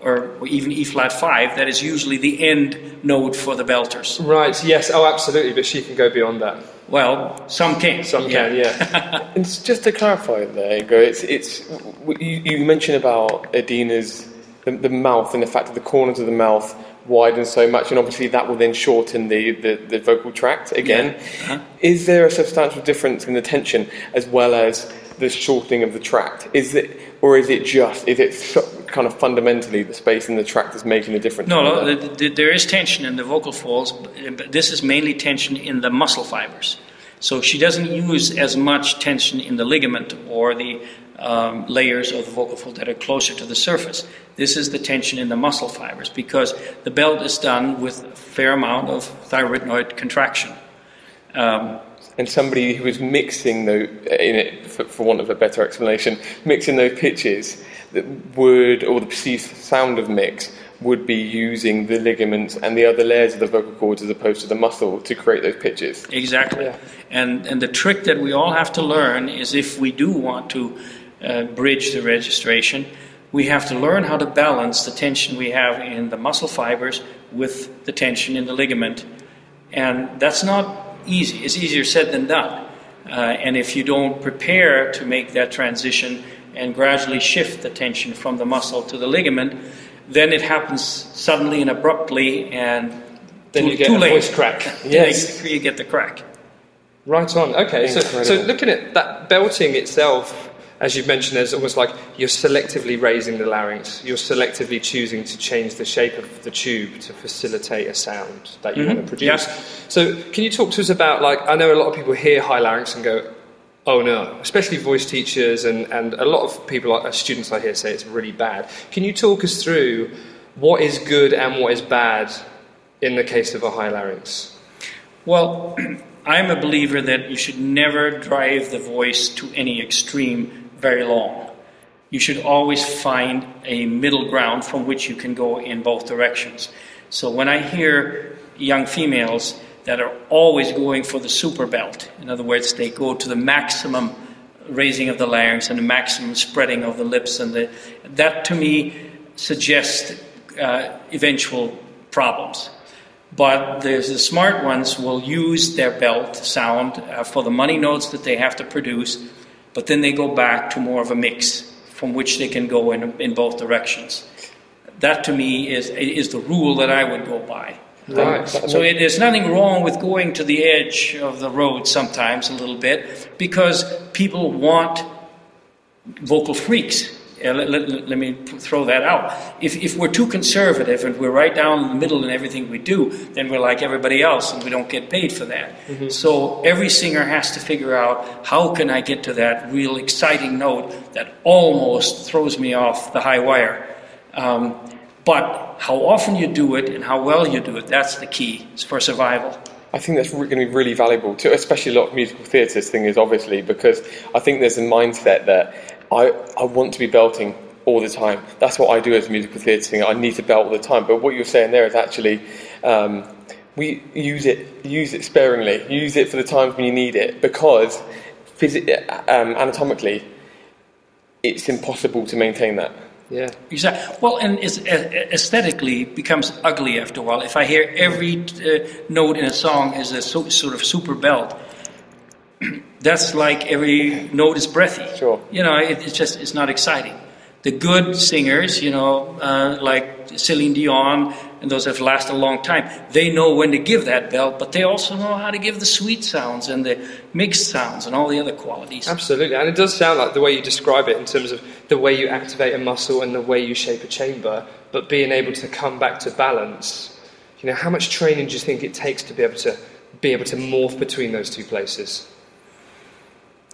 or even E flat five, that is usually the end note for the belters. Right, yes, oh absolutely, but she can go beyond that. Well, some can. Some yeah. can, yeah. And just to clarify there, Ingo, it's, it's, you, you mentioned about Idina's, the, the mouth and the fact that the corners of the mouth widen so much, and obviously that will then shorten the, the, the vocal tract again. Yeah. Uh-huh. Is there a substantial difference in the tension as well as the shortening of the tract? Is it, or is it just, is it so, kind of fundamentally the space in the tract is making a difference? No, no the, the, there is tension in the vocal folds, but this is mainly tension in the muscle fibers. So she doesn't use as much tension in the ligament or the um, layers of the vocal fold that are closer to the surface. This is the tension in the muscle fibers, because the belt is done with a fair amount of thyroidnoid contraction. Um, And somebody who was mixing those, in it, for, for want of a better explanation, mixing those pitches that would, or the perceived sound of mix, would be using the ligaments and the other layers of the vocal cords as opposed to the muscle to create those pitches. Exactly. Yeah. And and the trick that we all have to learn is, if we do want to uh, bridge the registration, we have to learn how to balance the tension we have in the muscle fibers with the tension in the ligament. And that's not easy. It's easier said than done. Uh, and if you don't prepare to make that transition and gradually shift the tension from the muscle to the ligament, then it happens suddenly and abruptly, and then too, you get a voice crack. Yes. You get the crack. Right on. Okay. So, so looking at that belting itself, as you've mentioned, there's almost like you're selectively raising the larynx. You're selectively choosing to change the shape of the tube to facilitate a sound that you mm-hmm. want to produce. Yeah. So can you talk to us about, like, I know a lot of people hear high larynx and go, Oh no, especially voice teachers and, and a lot of people, students I hear say it's really bad. Can you talk us through what is good and what is bad in the case of a high larynx? Well, I'm a believer that you should never drive the voice to any extreme very long. You should always find a middle ground from which you can go in both directions. So when I hear young females that are always going for the super belt, in other words, they go to the maximum raising of the larynx and the maximum spreading of the lips, and the, that to me suggests uh, eventual problems. But the smart ones will use their belt sound uh, for the money notes that they have to produce, but then they go back to more of a mix from which they can go in, in both directions. That to me is, is the rule that I would go by. Right. So it, there's nothing wrong with going to the edge of the road sometimes a little bit, because people want vocal freaks. Uh, let, let, let me throw that out. If, if we're too conservative and we're right down the middle in everything we do, then we're like everybody else and we don't get paid for that. Mm-hmm. So every singer has to figure out, how can I get to that real exciting note that almost throws me off the high wire? Um, but how often you do it and how well you do it, that's the key for survival. I think that's going to be really valuable, to especially a lot of musical theatre's thing is obviously, because I think there's a mindset that I, I want to be belting all the time. That's what I do as a musical theatre singer. I need to belt all the time. But what you're saying there is actually, um, we use it, use it sparingly. Use it for the times when you need it, because phys- um, anatomically, it's impossible to maintain that. Yeah, exactly. Well, and it's, uh, aesthetically becomes ugly after a while. If I hear every uh, note in a song is a so, sort of super belt, that's like every note is breathy. Sure. You know, it, it's just, it's not exciting. The good singers, you know, uh, like Celine Dion, and those have lasted a long time, they know when to give that belt, but they also know how to give the sweet sounds and the mixed sounds and all the other qualities. Absolutely, and it does sound like the way you describe it in terms of the way you activate a muscle and the way you shape a chamber, but being able to come back to balance. You know, how much training do you think it takes to be able to be able to morph between those two places?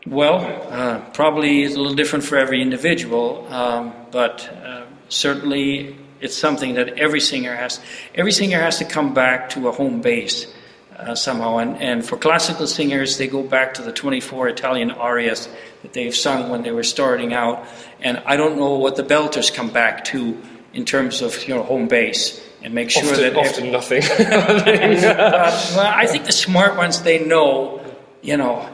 Well, uh, probably it's a little different for every individual, um, but uh, certainly it's something that every singer has. Every singer has to come back to a home base uh, somehow. And, and for classical singers, they go back to the twenty-four Italian arias that they've sung when they were starting out. And I don't know what the belters come back to in terms of, you know, home base. And make sure often, that often every, nothing. uh, well, I think the smart ones, they know, you know,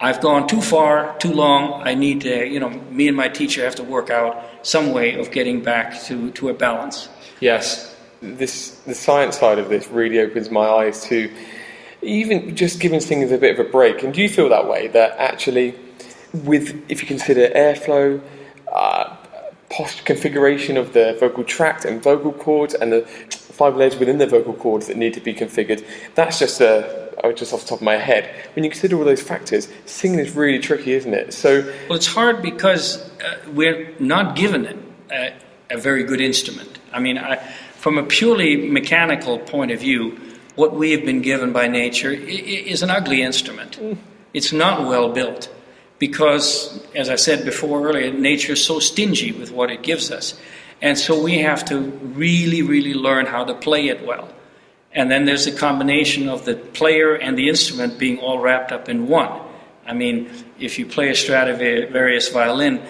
I've gone too far, too long. I need to, you know, me and my teacher have to work out some way of getting back to, to a balance. Yes, this the science side of this really opens my eyes to even just giving things a bit of a break. And do you feel that way? That actually, with if you consider airflow, uh, posture configuration of the vocal tract and vocal cords, and the five layers within the vocal cords that need to be configured, that's just a Oh, just off the top of my head, when you consider all those factors, singing is really tricky, isn't it? So, well, it's hard because uh, we're not given a, a very good instrument. I mean, I, from a purely mechanical point of view, what we have been given by nature i- is an ugly instrument. Mm. It's not well built because, as I said before earlier, nature is so stingy with what it gives us. And so we have to really, really learn how to play it well. And then there's a combination of the player and the instrument being all wrapped up in one. I mean, if you play a Stradivarius violin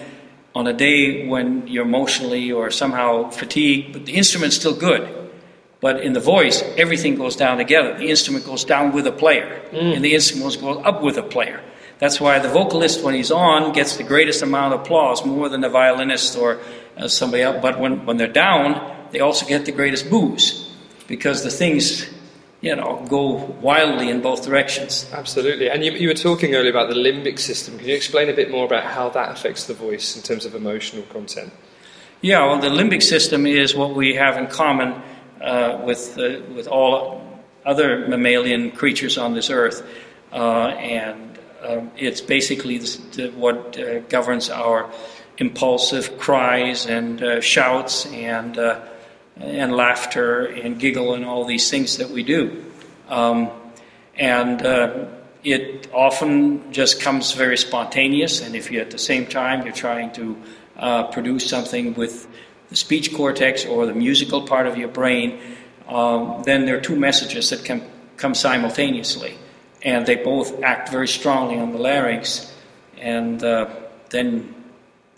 on a day when you're emotionally or somehow fatigued, but the instrument's still good. But in the voice, everything goes down together. The instrument goes down with a player, mm. and the instrument goes up with a player. That's why the vocalist, when he's on, gets the greatest amount of applause, more than the violinist or uh, somebody else. But when, when they're down, they also get the greatest boos. Because the things, you know, go wildly in both directions. Absolutely. And you, you were talking earlier about the limbic system. Can you explain a bit more about how that affects the voice in terms of emotional content? Yeah, well, the limbic system is what we have in common uh, with uh, with all other mammalian creatures on this earth. Uh, and um, it's basically the, what uh, governs our impulsive cries and uh, shouts and Uh, and laughter and giggle and all these things that we do. Um, and uh, it often just comes very spontaneous, and if you at the same time you're trying to uh, produce something with the speech cortex or the musical part of your brain, um, then there are two messages that can come simultaneously, and they both act very strongly on the larynx, and uh, then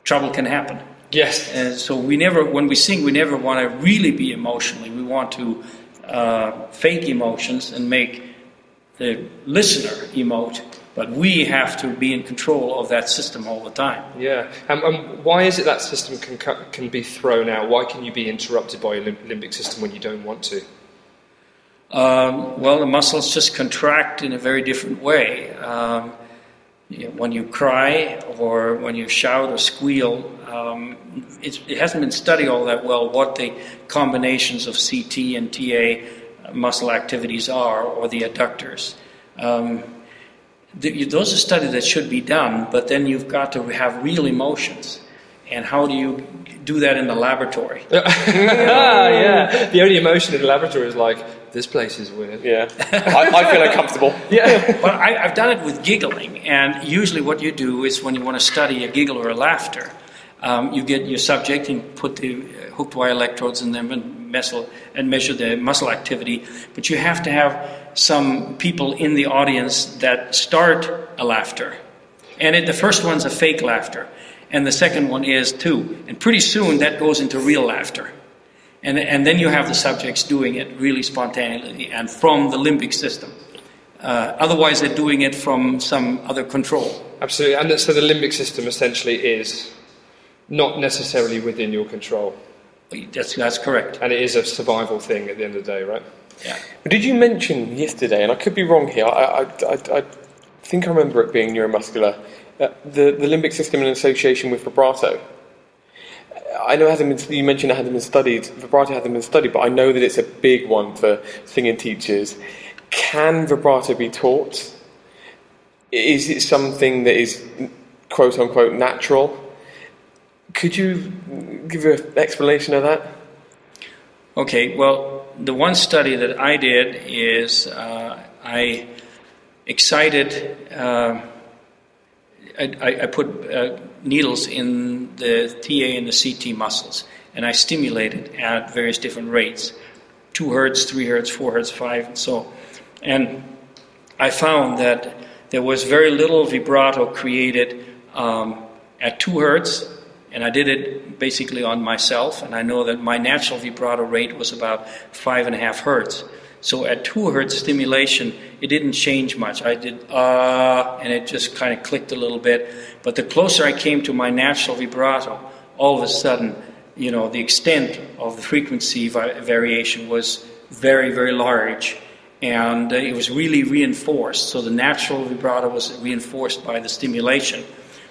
trouble can happen. Yes. And so we never, when we sing, we never want to really be emotionally. We want to uh, fake emotions and make the listener emote, but we have to be in control of that system all the time. Yeah, and um, um, why is it that system can can be thrown out? Why can you be interrupted by your limbic system when you don't want to? Um, well, the muscles just contract in a very different way. Um, you know, when you cry or when you shout or squeal, um, it, it hasn't been studied all that well what the combinations of C T and T A muscle activities are, or the adductors. Um, the, those are studies that should be done, but then you've got to have real emotions. And how do you do that in the laboratory? ah, yeah. The only emotion in the laboratory is like, this place is weird. Yeah. I, I feel uncomfortable. Yeah. But I, I've done it with giggling, and usually what you do is when you want to study a giggle or a laughter, um, you get your subject and put the hooked wire electrodes in them and and measure the muscle activity, but you have to have some people in the audience that start a laughter. And it, the first one's a fake laughter, and the second one is too. And pretty soon that goes into real laughter. And, and then you have the subjects doing it really spontaneously and from the limbic system. Uh, otherwise they're doing it from some other control. Absolutely, and so the limbic system essentially is not necessarily within your control. That's, that's correct. And it is a survival thing at the end of the day, right? Yeah. Did you mention yesterday, and I could be wrong here, I, I, I, I think I remember it being neuromuscular, uh, the, the limbic system in association with vibrato. I know it hasn't been, you mentioned it hasn't been studied, vibrato hasn't been studied, but I know that it's a big one for singing teachers. Can vibrato be taught? Is it something that is quote-unquote natural? Could you give an explanation of that? Okay, well, the one study that I did is uh, I excited, uh, I, I put uh, needles in the T A and the C T muscles, and I stimulated at various different rates, two hertz, three hertz, four hertz, five, and so on. And I found that there was very little vibrato created um, at two hertz, and I did it basically on myself, and I know that my natural vibrato rate was about five and a half hertz. So at two hertz stimulation, it didn't change much. I did, uh, and it just kind of clicked a little bit. But the closer I came to my natural vibrato, all of a sudden, you know, the extent of the frequency vi- variation was very, very large, and uh, it was really reinforced. So the natural vibrato was reinforced by the stimulation,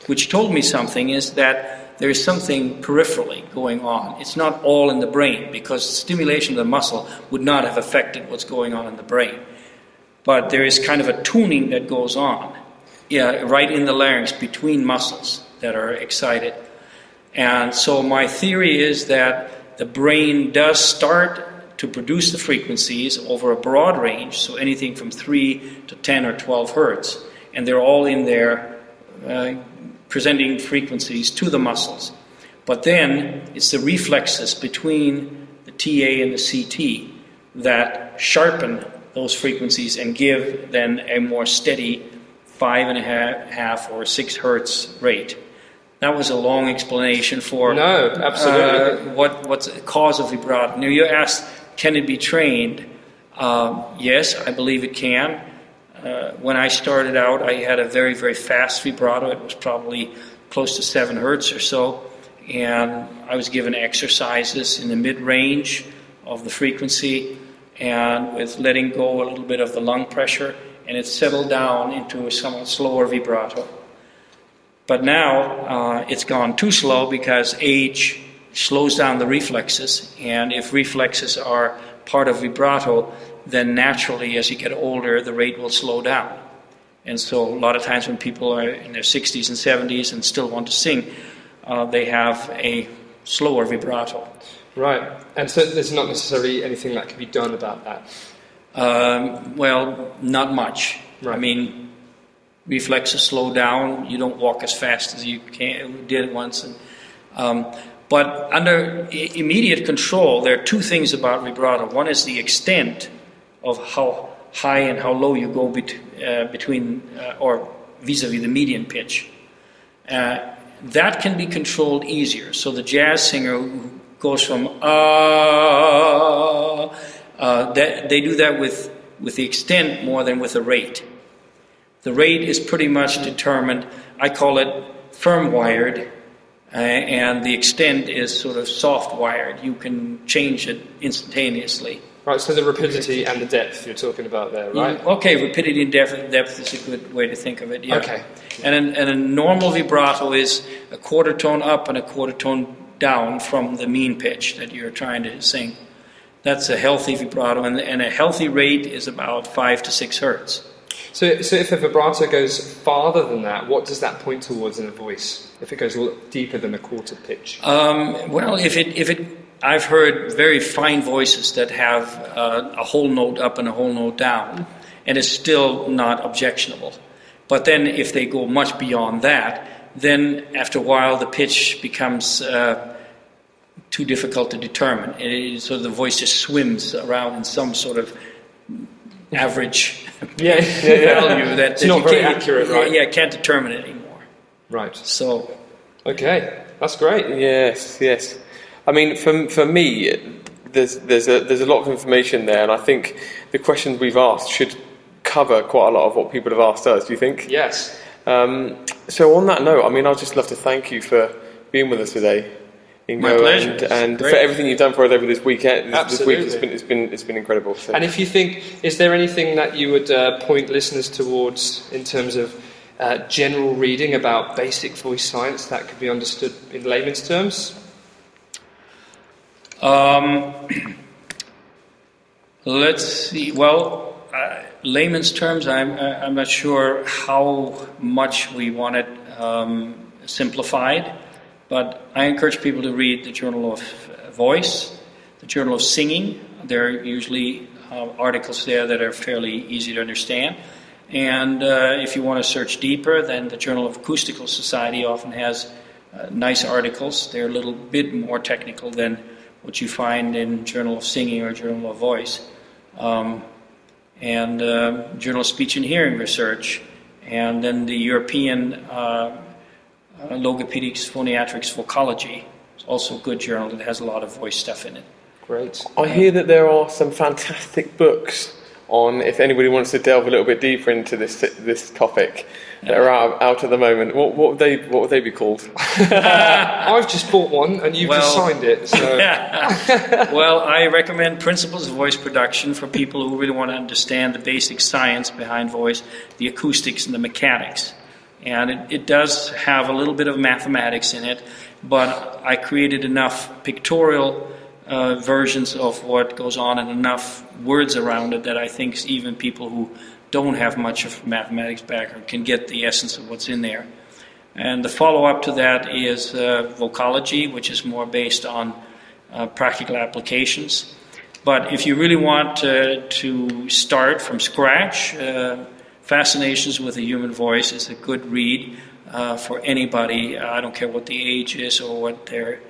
which told me something is that there is something peripherally going on. It's not all in the brain, because stimulation of the muscle would not have affected what's going on in the brain. But there is kind of a tuning that goes on, yeah, right in the larynx between muscles that are excited. And so my theory is that the brain does start to produce the frequencies over a broad range, so anything from three to ten or twelve hertz, and they're all in there, uh, presenting frequencies to the muscles. But then it's the reflexes between the T A and the C T that sharpen those frequencies and give then a more steady five and a half or six hertz rate. That was a long explanation for no, absolutely. Uh, what, what's the cause of vibrato. Now you asked, can it be trained? Uh, yes, I believe it can. Uh, when I started out, I had a very, very fast vibrato. It was probably close to seven hertz or so. And I was given exercises in the mid-range of the frequency and with letting go a little bit of the lung pressure. And it settled down into a somewhat slower vibrato. But now uh, it's gone too slow because age slows down the reflexes. And if reflexes are part of vibrato, then naturally as you get older the rate will slow down. And so a lot of times when people are in their sixties and seventies and still want to sing, uh, they have a slower vibrato. Right, and so there's not necessarily anything that can be done about that? Um, well, not much. Right. I mean, reflexes slow down. You don't walk as fast as you can. We did once. And, um, but under immediate control, there are two things about vibrato. One is the extent of how high and how low you go bet uh, between uh, or vis-a-vis the median pitch. Uh, that can be controlled easier. So the jazz singer goes from ah. Uh, uh, that they do that with with the extent more than with the rate. The rate is pretty much determined. I call it firm-wired, uh, and the extent is sort of soft-wired. You can change it instantaneously. Right, so the rapidity and the depth you're talking about there, right? Yeah, okay, rapidity and depth, depth is a good way to think of it, yeah. Okay. And, an, and a normal vibrato is a quarter tone up and a quarter tone down from the mean pitch that you're trying to sing. That's a healthy vibrato, and, and a healthy rate is about five to six hertz. So, so if a vibrato goes farther than that, what does that point towards in a voice, if it goes deeper than a quarter pitch? Um, well, if it... If it I've heard very fine voices that have uh, a whole note up and a whole note down, and it's still not objectionable. But then if they go much beyond that, then after a while the pitch becomes uh, too difficult to determine. It is, so the voice just swims around in some sort of average yeah, yeah, yeah. value that, that not you very can't, accurate, right? Yeah, can't determine it anymore. Right. So. Okay, that's great. Yes, yes. I mean, for for me, there's there's a there's a lot of information there, and I think the questions we've asked should cover quite a lot of what people have asked us. Do you think? Yes. Um, so on that note, I mean, I'd just love to thank you for being with us today, Ingo. My pleasure. And, and for everything you've done for us over this weekend. This, Absolutely. This week, it's been it's been it's been incredible. So. And if you think, is there anything that you would uh, point listeners towards in terms of uh, general reading about basic voice science that could be understood in layman's terms? Um, let's see. Well, uh, layman's terms. I'm I'm not sure how much we want it um, simplified, but I encourage people to read the Journal of Voice, the Journal of Singing. There are usually uh, articles there that are fairly easy to understand, and uh, if you want to search deeper, then the Journal of Acoustical Society often has uh, nice articles. They're a little bit more technical than what you find in Journal of Singing or Journal of Voice, um, and uh, Journal of Speech and Hearing Research, and then the European uh, uh, Logopedics, Phoniatrics, Vocology. It's also a good journal that has a lot of voice stuff in it. Great. I hear that there are some fantastic books on, if anybody wants to delve a little bit deeper into this this topic, that are out, out at the moment. What, what would they what would they be called? uh, I've just bought one, and you've well, just signed it. So. Well, I recommend Principles of Voice Production for people who really want to understand the basic science behind voice, the acoustics and the mechanics. And it, it does have a little bit of mathematics in it, but I created enough pictorial uh, versions of what goes on and enough words around it that I think even people who don't have much of mathematics background can get the essence of what's in there. And the follow-up to that is uh, vocology, which is more based on uh, practical applications. But if you really want uh, to start from scratch, uh, Fascinations with the Human Voice is a good read uh, for anybody. I don't care what the age is or what their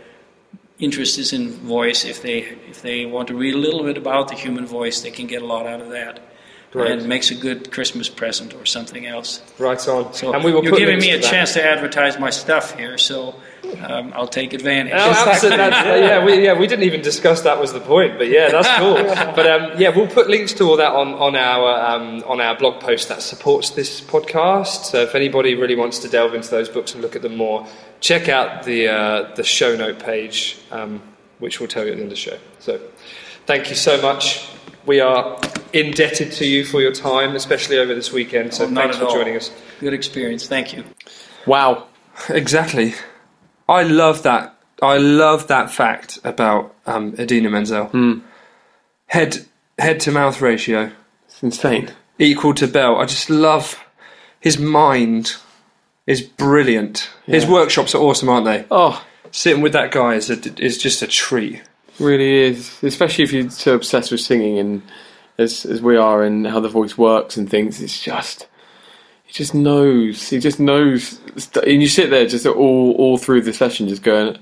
interest is in voice. If they, if they want to read a little bit about the human voice, they can get a lot out of that. Right. And makes a good Christmas present or something else. Right on. So and we will you're giving me a that. chance to advertise my stuff here, so um, I'll take advantage. Oh, absolutely. That's, yeah, we, yeah, we didn't even discuss that was the point, but yeah, that's cool. But um, yeah, we'll put links to all that on on our um, on our blog post that supports this podcast. So if anybody really wants to delve into those books and look at them more, check out the uh, the show note page, um, which we'll tell you at the end of the show. So thank you so much. We are indebted to you for your time, especially over this weekend. So oh, thanks for all. joining us. Good experience. Thank you. Wow. Exactly. I love that. I love that fact about um, Idina Menzel. Mm. Head head to mouth ratio. It's insane. Equal to Bell. I just love his mind. Is brilliant. Yeah. His workshops are awesome, aren't they? Oh, sitting with that guy is a, is just a treat. Really is, especially if you're so obsessed with singing and as as we are and how the voice works and things. It's just he just knows. He just knows. And you sit there just all all through the session just going,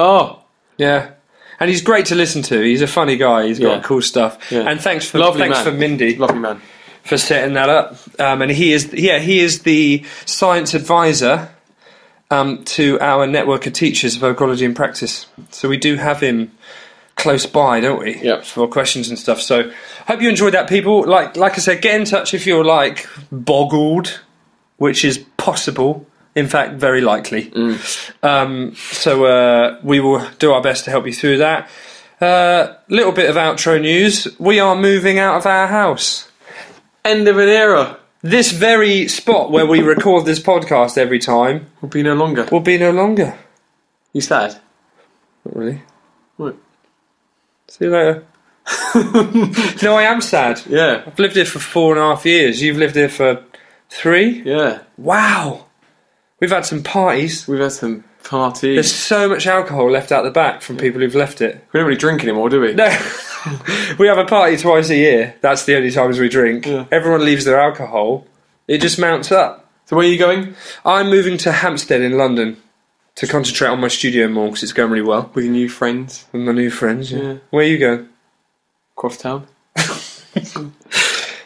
oh. Yeah. And he's great to listen to. He's a funny guy. He's got yeah. cool stuff. Yeah. And thanks for Lovely thanks man. for Mindy. Lovely man. For setting that up. Um, and he is yeah, he is the science advisor um, to our network of teachers of vocalogy and practice. So we do have him close by, don't we? Yeah. For questions and stuff. So hope you enjoyed that, people. Like like I said, get in touch if you're like boggled, which is possible. In fact, very likely. Mm. Um, so uh, we will do our best to help you through that. A uh, little bit of outro news. We are moving out of our house. End of an era. This very spot where we record this podcast every time will be no longer. Will be no longer. You sad? Not really. What? See you later. No, I am sad. Yeah. I've lived here for four and a half years. You've lived here for three? Yeah. Wow. We've had some parties. We've had some parties. There's so much alcohol left out the back from people who've left it. We don't really drink anymore, do we? No. We have a party twice a year. That's the only times we drink. Yeah. Everyone leaves their alcohol. It just mounts up. So where are you going? I'm moving to Hampstead in London to concentrate on my studio more because it's going really well. With your new friends. With my new friends, yeah. yeah. Where are you going? Croftown.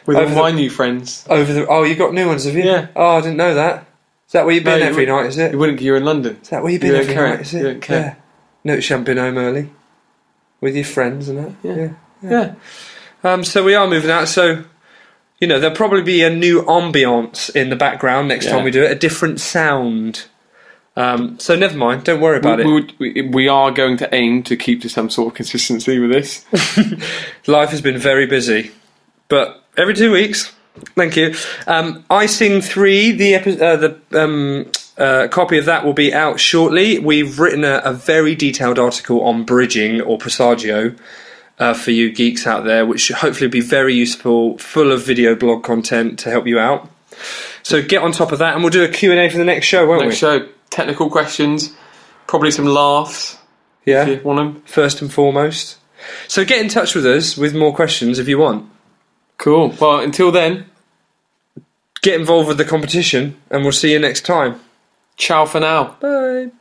With all my the, new friends. Over the Oh, you've got new ones, have you? Yeah. Oh, I didn't know that. Is that where you've been no, every you night, is it? You wouldn't, you're in London. Is that where you've been you every care. night, is it? You don't care. Yeah. Notice you haven't been home early. With your friends and that. Yeah. Yeah. yeah. yeah. Um, so we are moving out, so... You know, there'll probably be a new ambiance in the background next yeah. time we do it. A different sound. Um, so never mind, don't worry about we, it. We, we are going to aim to keep to some sort of consistency with this. Life has been very busy. But every two weeks... Thank you. Um, Icing three, the, epi- uh, the um, uh, copy of that will be out shortly. We've written a, a very detailed article on bridging or presagio uh, for you geeks out there, which should hopefully be very useful, full of video blog content to help you out. So get on top of that, and we'll do a Q and A for the next show, won't next we? Next show. Technical questions, probably some laughs. Yeah. If you want them. First and foremost. So get in touch with us with more questions if you want. Cool. Well, until then, get involved with the competition, and we'll see you next time. Ciao for now. Bye.